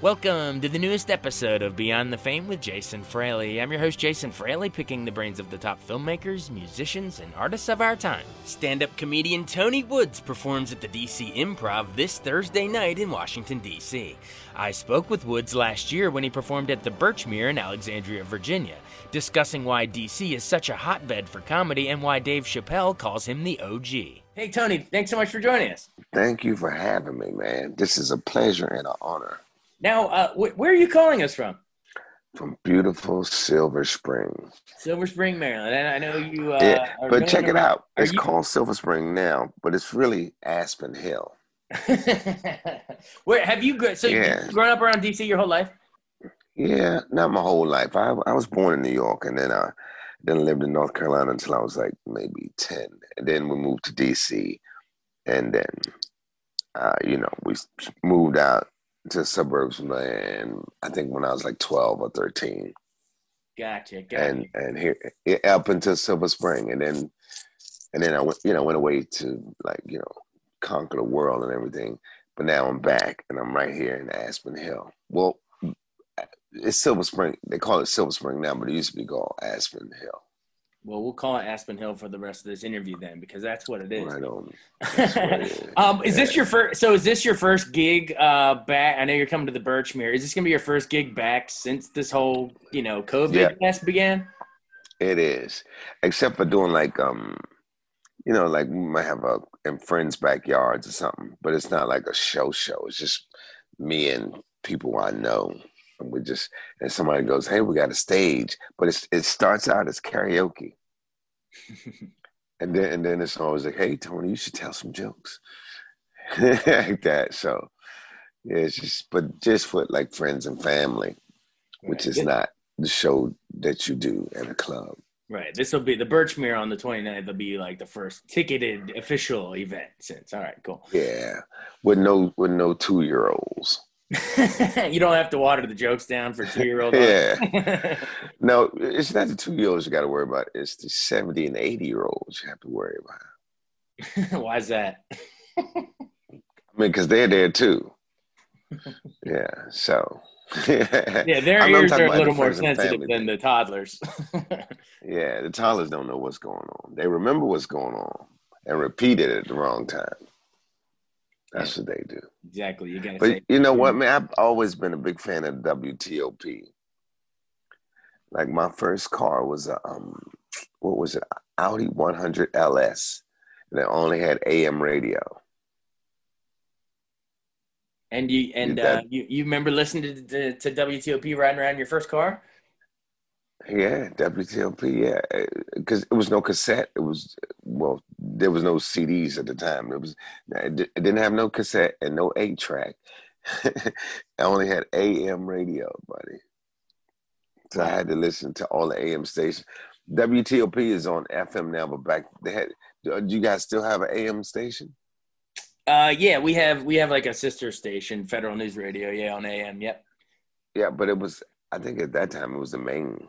Welcome to the newest episode of Beyond the Fame with Jason Fraley. I'm your host, Jason Fraley, picking the brains of the top filmmakers, musicians, and artists of our time. Stand-up comedian Tony Woods performs at the DC Improv this Thursday night in Washington, D.C. I spoke with Woods last year when he performed at the Birchmere in Alexandria, Virginia, discussing why D.C. is such a hotbed for comedy and why Dave Chappelle calls him the OG. Hey, Tony, thanks so much for joining us. Thank you for having me, man. This is a pleasure and an honor. Now, where are you calling us from? From beautiful Silver Spring. Silver Spring, Maryland. And I know you... yeah, but check it out. It's called Silver Spring now, but it's really Aspen Hill. Where have you... So you've grown up around D.C. your whole life? Yeah, not my whole life. I was born in New York, and then I lived in North Carolina until I was like maybe 10. And then we moved to D.C., and then, we moved out to suburbs, and I think when I was like 12 or 13. Gotcha. And here up until Silver Spring, and then I went away to conquer the world and everything. But now I'm back, and I'm right here in Aspen Hill. Well, it's Silver Spring. They call it Silver Spring now, but it used to be called Aspen Hill. Well, we'll call it Aspen Hill for the rest of this interview then, because that's what it is. Right on. Is this your first gig back? I know you're coming to the Birchmere. Is this going to be your first gig back since this whole, COVID mess began? It is. Except for doing we might have in friends' backyards or something, but it's not like a show. It's just me and people I know. And somebody goes, hey, we got a stage, but it starts out as karaoke. and then it's always like, hey, Tony, you should tell some jokes. Like that. So yeah, it's just with like friends and family, which is not the show that you do at a club. Right. This will be the Birchmere on the 29th. It'll be like the first ticketed official event since. All right, cool. Yeah. With no 2-year-olds. You don't have to water the jokes down for 2-year-olds. Yeah. No, it's not the 2-year-olds you got to worry about. It's the 70 and 80-year-olds you have to worry about. Why is that? I mean, because they're there too. Yeah. So. Yeah, their ears are a little more sensitive than the toddlers. Yeah, the toddlers don't know what's going on. They remember what's going on and repeat it at the wrong time. That's what they do. Exactly. You know what, man? I've always been a big fan of WTOP. Like my first car was a Audi 100 LS, and it only had AM radio. And you remember listening to WTOP riding around in your first car? Yeah, WTOP. Yeah, because it was no cassette. It was there was no CDs at the time. It didn't have no cassette and no 8-track. I only had AM radio, buddy. So I had to listen to all the AM stations. WTOP is on FM now, but back do you guys still have an AM station? Yeah, we have like a sister station, Federal News Radio. Yeah, on AM. Yep. Yeah, but I think at that time it was the main.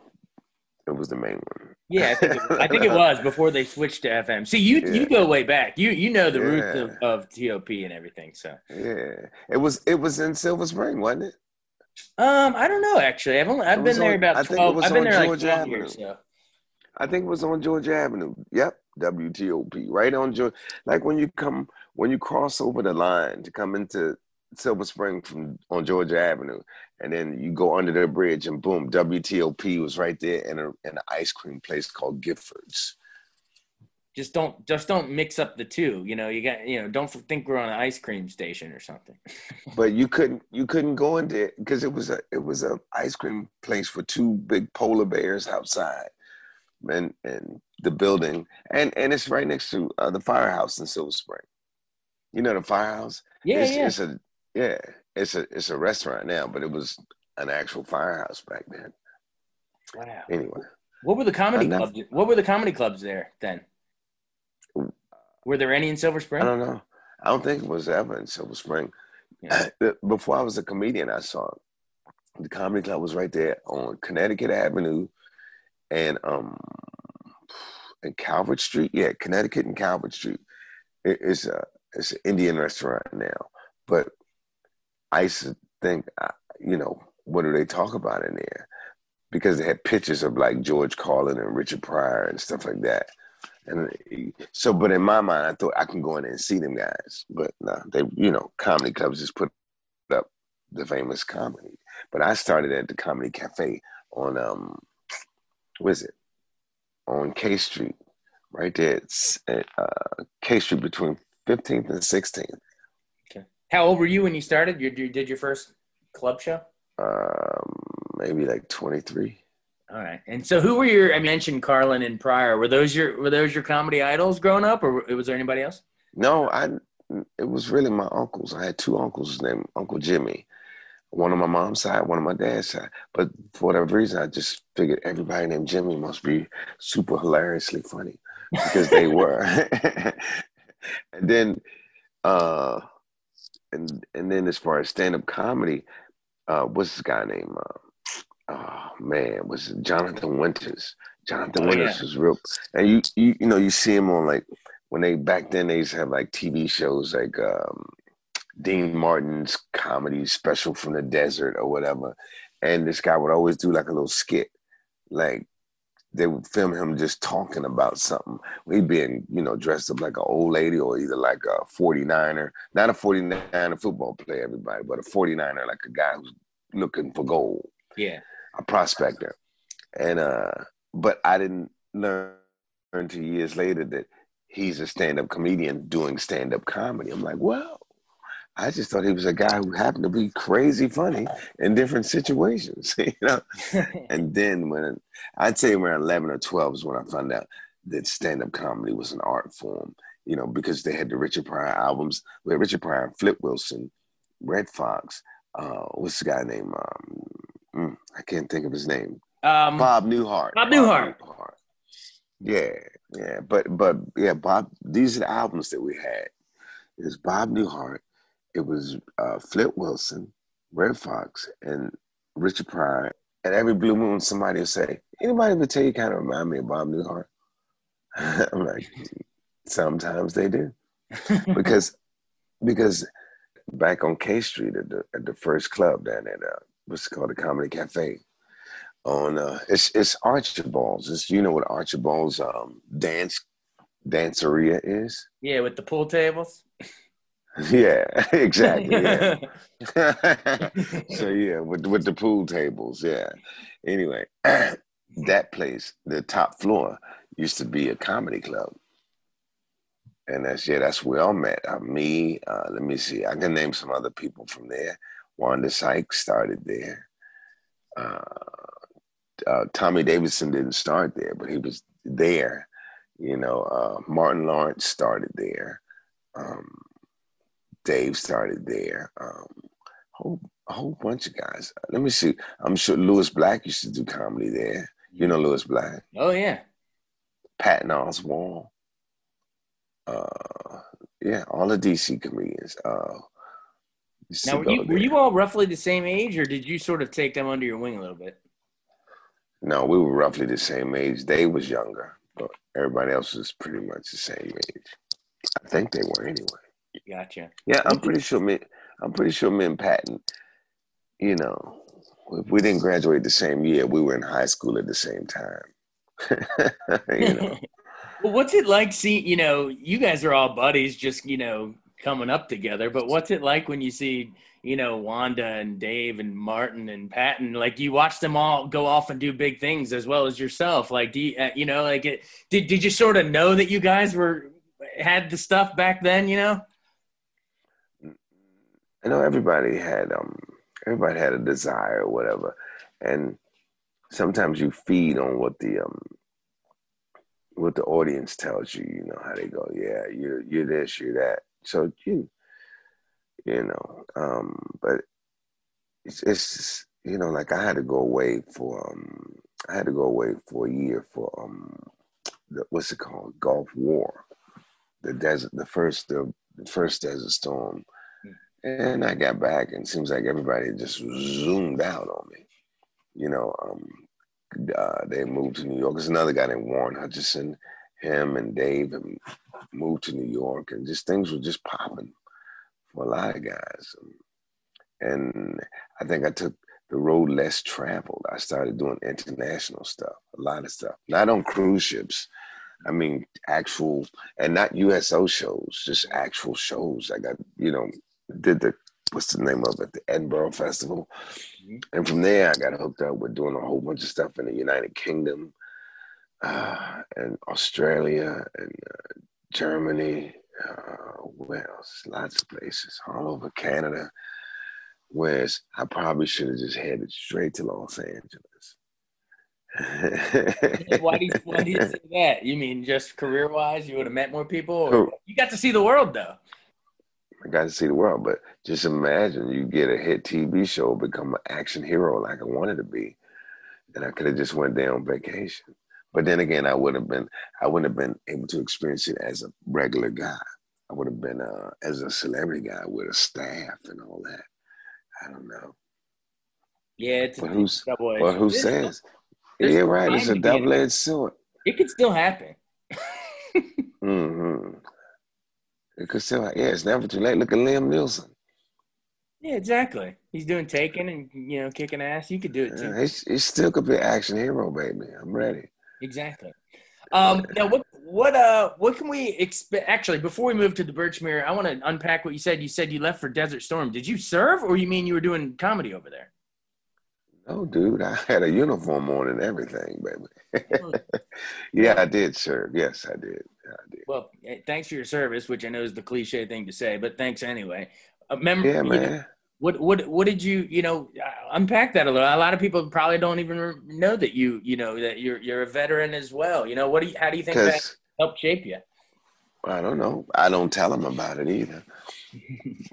It was the main one. Yeah, I think it was before they switched to FM. See, you go way back. You know the roots of TOP and everything. So yeah, it was in Silver Spring, wasn't it? I don't know actually. I've been there about 12. I've been there like 12 years. So. I think it was on Georgia Avenue. Yep, WTOP, right on Georgia. Like when you cross over the line to come into Silver Spring on Georgia Avenue, and then you go under the bridge, and boom, WTOP was right there in an ice cream place called Giffords. Just don't mix up the two. You know, don't think we're on an ice cream station or something. But you couldn't go in there because it was a ice cream place for two big polar bears outside, and the building, and it's right next to the firehouse in Silver Spring. You know the firehouse? Yeah, It's a restaurant now, but it was an actual firehouse back then. Wow. Anyway, what were the comedy clubs there then? Were there any in Silver Spring? I don't know. I don't think it was ever in Silver Spring. Yeah. Before I was a comedian, I saw the comedy club was right there on Connecticut Avenue and Calvert Street. Yeah, Connecticut and Calvert Street. It's an Indian restaurant now, but I used to think, what do they talk about in there? Because they had pictures of like George Carlin and Richard Pryor and stuff like that. And so, but in my mind, I thought I can go in and see them guys, but no, comedy clubs just put up the famous comedy. But I started at the Comedy Cafe on K Street, right there. It's at K Street between 15th and 16th. Okay. How old were you when you started? You did your first club show? Maybe like 23. All right. And so who were I mentioned Carlin and Pryor. Were those your comedy idols growing up, or was there anybody else? No, it was really my uncles. I had two uncles named Uncle Jimmy, one on my mom's side, one on my dad's side. But for whatever reason, I just figured everybody named Jimmy must be super hilariously funny because they were. And then, and then as far as stand-up comedy, what's this guy named? Was Jonathan Winters. Jonathan Winters was real. And you see him on like, when they, back then they used to have like TV shows like Dean Martin's comedy special from the desert or whatever. And this guy would always do like a little skit. Like they would film him just talking about something. He'd be dressed up like an old lady or either like a 49er, not a 49er football player, everybody, but a 49er, like a guy who's looking for gold. Yeah. A prospector. And but I didn't learn until years later that he's a stand-up comedian doing stand-up comedy. I'm like, well, I just thought he was a guy who happened to be crazy funny in different situations, And then when I'd say around 11 or 12 is when I found out that stand-up comedy was an art form, because they had the Richard Pryor albums where Richard Pryor, Flip Wilson, Red Fox, what's the guy named I can't think of his name. Bob Newhart. Bob Newhart. Yeah. But yeah, Bob. These are the albums that we had. It was Bob Newhart. It was Flip Wilson, Red Fox, and Richard Pryor. And every blue moon, somebody will say, "Anybody ever tell you kind of remind me of Bob Newhart?" I'm like, sometimes they do, because back on K Street at the first club down at what's called the Comedy Cafe. On it's Archibald's. It's, what Archibald's danceria is. Yeah, with the pool tables. Yeah, exactly. Yeah. So yeah, with the pool tables. Yeah. Anyway, that place, the top floor, used to be a comedy club, and that's where I met. Me. Let me see. I can name some other people from there. Wanda Sykes started there. Tommy Davidson didn't start there, but he was there. Martin Lawrence started there. Dave started there. A whole bunch of guys. Let me see. I'm sure Lewis Black used to do comedy there. You know Lewis Black? Oh, yeah. Patton Oswalt. All the DC comedians. Now, were you all roughly the same age, or did you sort of take them under your wing a little bit? No, we were roughly the same age. They was younger, but everybody else was pretty much the same age. I think they were anyway. Gotcha. Yeah, I'm pretty sure me and Patton, if we didn't graduate the same year, we were in high school at the same time. Well, what's it like? See, you guys are all buddies, just coming up together, but what's it like when you see, you know, Wanda and Dave and Martin and Patton, like you watch them all go off and do big things as well as yourself? Like, do you, you know, like it, did you sort of know that you guys were, had the stuff back then, you know? I know everybody had a desire or whatever. And sometimes you feed on what the audience tells you, you know, how they go, yeah, you're this, you're that. So you know, but it's you know, like I had to go away for a year for what's it called? Gulf War. The first Desert Storm. And I got back and it seems like everybody just zoomed out on me. You know, they moved to New York. There's another guy named Warren Hutchison. Him and Dave moved to New York, and just things were just popping for a lot of guys. And I think I took the road less traveled. I started doing international stuff, a lot of stuff, not on cruise ships. I mean, actual, and not USO shows, just actual shows. I got, you know, did the, what's the name of it, the Edinburgh Festival. And from there, I got hooked up with doing a whole bunch of stuff in the United Kingdom and Australia and Germany, where else? Lots of places, all over Canada. Whereas I probably should have just headed straight to Los Angeles. Why do you say that? You mean just career-wise, you would have met more people? Or you got to see the world, though. I got to see the world, but just imagine you get a hit TV show, become an action hero like I wanted to be, and I could have just went there on vacation. But then again, I wouldn't have been able to experience it as a regular guy. I would have been as a celebrity guy with a staff and all that. I don't know. Yeah, it's who says? Yeah, right. It's a double-edged sword. It could still happen. Mm-hmm. It could still, yeah. It's never too late. Look at Liam Neeson. Yeah, exactly. He's doing Taken and, you know, kicking ass. You could do it too. He still could be an action hero, baby. I'm ready. Exactly. Now, what can we expect? Actually, before we move to the Birchmere, I want to unpack what you said. You said you left for Desert Storm. Did you serve, or you mean you were doing comedy over there? No, dude. I had a uniform on and everything, baby. Yeah, I did serve. Yes, I did. Well, thanks for your service, which I know is the cliche thing to say, but thanks anyway. Yeah, man. You know, what did you, you know, unpack that a little? A lot of people probably don't even know that you know, that you're a veteran as well. You know, how do you think that helped shape you? I don't know. I don't tell them about it either.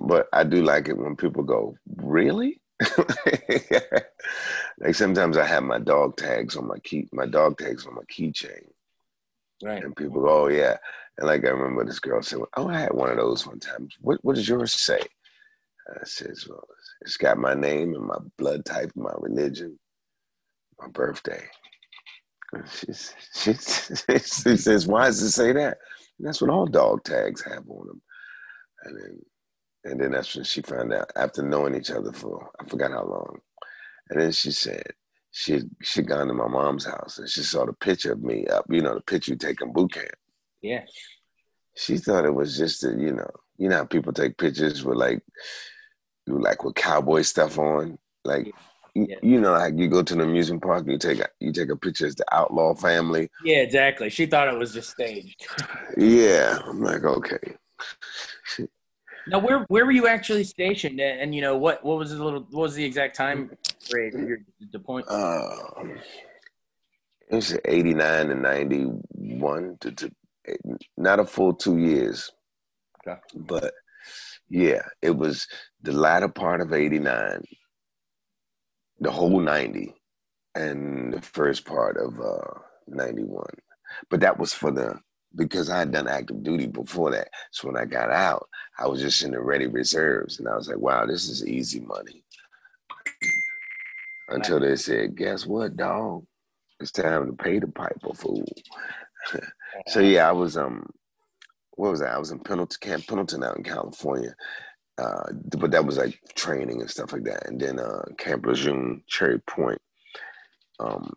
But I do like it when people go, really? Like sometimes I have my dog tags on my keychain. Right. And people go, oh, yeah. And like I remember this girl said, oh, I had one of those one time. What does yours say? And I said, well, it's got my name and my blood type, my religion, my birthday. And she says, why does it say that? And that's what all dog tags have on them. And then that's when she found out, after knowing each other for, I forgot how long. And then she said, she'd gone to my mom's house and she saw the picture of me up, you know, the picture you take in boot camp. Yeah. She thought it was just a, you know how people take pictures with like with cowboy stuff on? Like, yeah. You know, like you go to an amusement park and you take a picture as the outlaw family. Yeah, exactly. She thought it was just staged. Yeah. I'm like, okay. Now, where were you actually stationed, and you know what was the exact time period of your deployment? It was 89 and 91, to not a full 2 years, okay. But yeah, it was the latter part of 89, the whole 90, and the first part of 91. But that was because I had done active duty before that. So when I got out, I was just in the ready reserves. And I was like, wow, this is easy money. Until they said, guess what, dog? It's time to pay the piper, fool. So yeah, I was, what was I? I was in Camp Pendleton out in California. But that was like training and stuff like that. And then Camp Lejeune, Cherry Point. And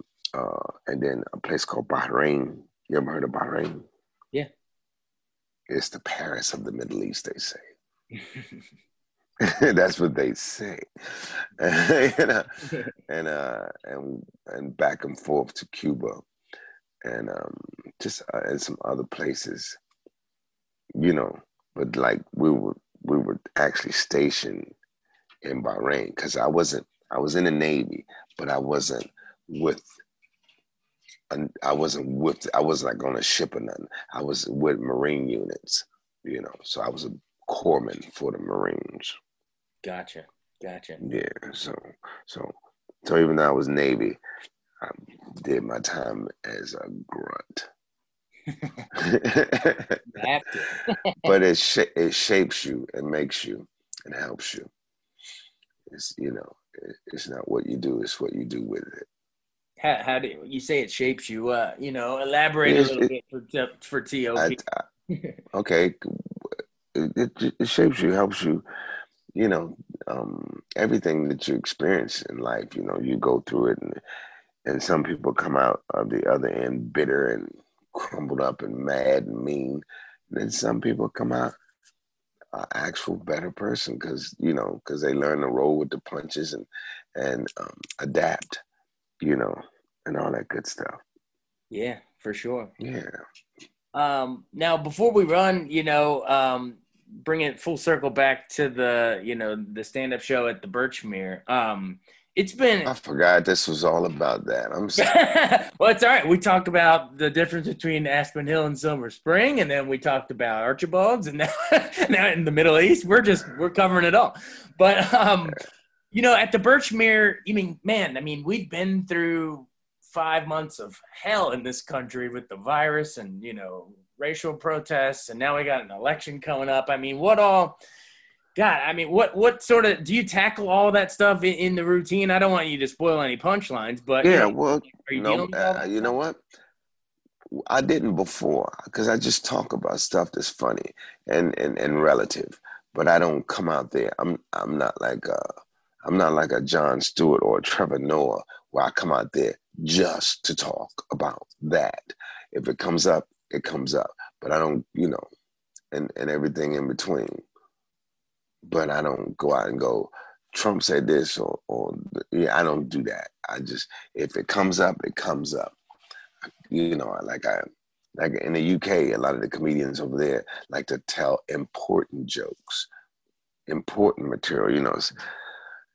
then a place called Bahrain. You ever heard of Bahrain? It's the Paris of the Middle East, they say. That's what they say. You know? and back and forth to Cuba and just some other places, you know. But like we were actually stationed in Bahrain because I was in the Navy, but I wasn't like on a ship or nothing. I was with Marine units, you know. So I was a corpsman for the Marines. Gotcha. Yeah. So even though I was Navy, I did my time as a grunt. But it shapes you and makes you and helps you. It's, you know, it's not what you do, it's what you do with it. How do you say it shapes you? You know, elaborate a little bit for TOP. Okay, it shapes you, helps you. You know, everything that you experience in life, you know, you go through it, and some people come out of the other end bitter and crumbled up and mad and mean. And then some people come out an actual better person because they learn to roll with the punches and adapt, you know, and all that good stuff. Yeah, for sure. Yeah. Now, before we run, you know, bring it full circle back to the, you know, the stand-up show at the Birchmere. It's been... I forgot this was all about that. I'm sorry. Well, it's all right. We talked about the difference between Aspen Hill and Silver Spring, and then we talked about Archibald's, and now in the Middle East, we're covering it all. But, you know, at the Birchmere, we've been through 5 months of hell in this country with the virus and, you know, racial protests, and now we got an election coming up. I mean, what all... God, I mean, what sort of, do you tackle all that stuff in the routine? I don't want you to spoil any punchlines, but yeah, you know what? I didn't before because I just talk about stuff that's funny and relative, but I don't come out there. I'm not like a John Stewart or a Trevor Noah where I come out there just to talk about that. If it comes up, it comes up, but I don't, you know, and everything in between. But I don't go out and go, Trump said this or I don't do that. I just, if it comes up, it comes up. You know, like in the UK, a lot of the comedians over there like to tell important jokes, important material, you know.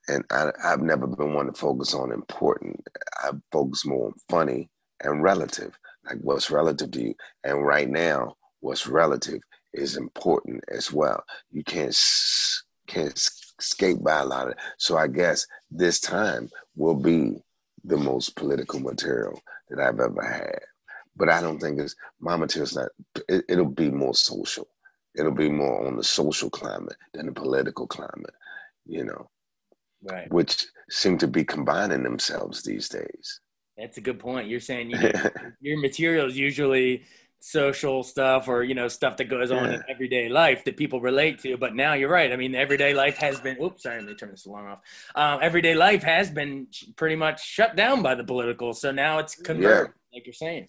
And I've never been one to focus on important. I focus more on funny and relative, like what's relative to you. And right now, what's relative is important as well. You can't skate by a lot of it. So I guess this time will be the most political material that I've ever had. But I don't think my material's not. It'll be more social. It'll be more on the social climate than the political climate. You know, right? Which seem to be combining themselves these days. That's a good point. You're saying your material's usually social stuff or, you know, stuff that goes on in everyday life that people relate to. But now you're right. I mean, everyday life has been, oops, sorry, let me turn this alarm off. Everyday life has been pretty much shut down by the political. So now it's converted, like you're saying.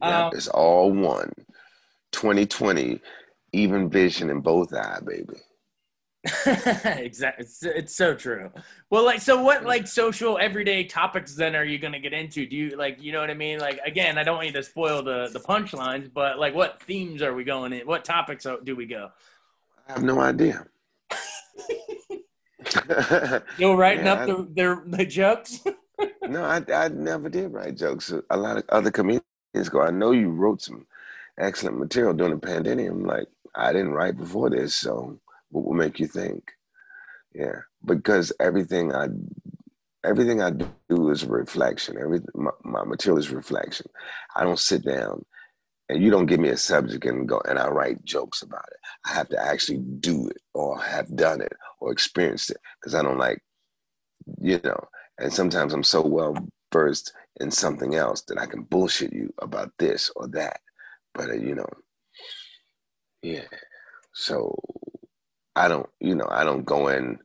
Yeah, it's all one. 2020, even vision in both eye, baby. Exactly. It's so true. Well, like, so what, like, social everyday topics then are you going to get into? Do you, like, you know what I mean? Like, again, I don't want you to spoil the punchlines, but like, what themes are we going in? What topics do we go? I have no idea. You're writing up the jokes? No, I never did write jokes. A lot of other comedians go, I know you wrote some excellent material during the pandemic. I'm like, I didn't write before this, so what will make you think? Yeah, because everything I do is reflection. My material is reflection. I don't sit down, and you don't give me a subject and go, and I write jokes about it. I have to actually do it or have done it or experienced it because I don't like, you know, and sometimes I'm so well versed in something else that I can bullshit you about this or that. But, you know, yeah, so... I don't go in,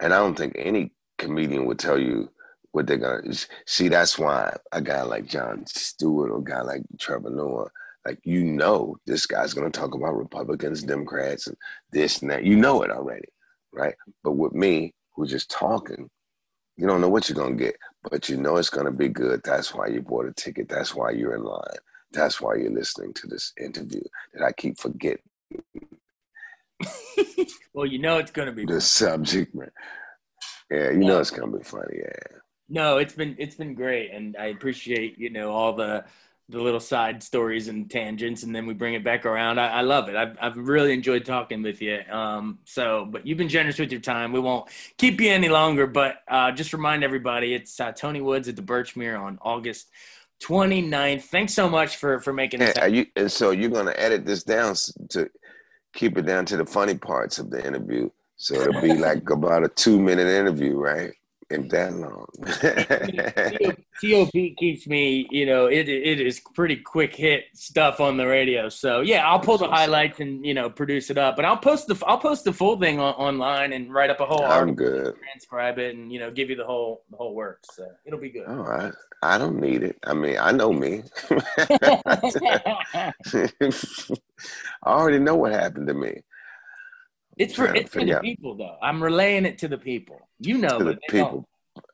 and I don't think any comedian would tell you what they're going to see. That's why a guy like John Stewart or a guy like Trevor Noah, Like, you know, this guy's going to talk about Republicans, Democrats, and this and that. You know it already, right? But with me, who's just talking, you don't know what you're going to get, but you know it's going to be good. That's why you bought a ticket. That's why you're in line. That's why you're listening to this interview that I keep forgetting. Well, you know it's going to be the subject, man. Yeah, you know it's going to be funny, yeah. No, it's been great, and I appreciate, you know, all the little side stories and tangents, and then we bring it back around. I love it. I've really enjoyed talking with you. But you've been generous with your time. We won't keep you any longer, but just remind everybody, it's Tony Woods at the Birchmere on August 29th. Thanks so much for making this happen. And so you're going to edit this down to keep it down to the funny parts of the interview. So it'll be like about a 2-minute interview, right? If that long. TOP keeps me, you know, it is pretty quick hit stuff on the radio. So yeah, I'll pull the highlights and, you know, produce it up, but I'll post the full thing online and write up a whole article, transcribe it, and, you know, give you the whole works. So it'll be good. All right. I don't need it. I mean, I know me. I already know what happened to me. It's for the people, though. I'm relaying it to the people. You know, to the people.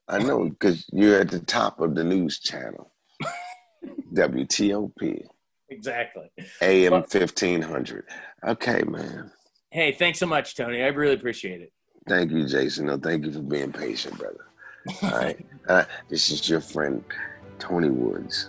Don't. I know, because you're at the top of the news channel, WTOP. Exactly. AM 1500. Okay, man. Hey, thanks so much, Tony. I really appreciate it. Thank you, Jason. No, thank you for being patient, brother. All right. This is your friend, Tony Woods.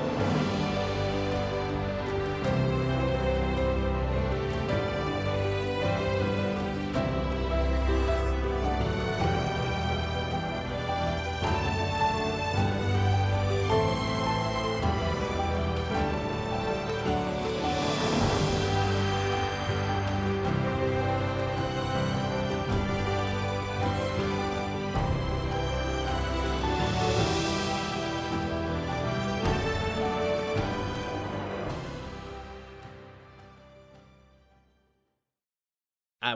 I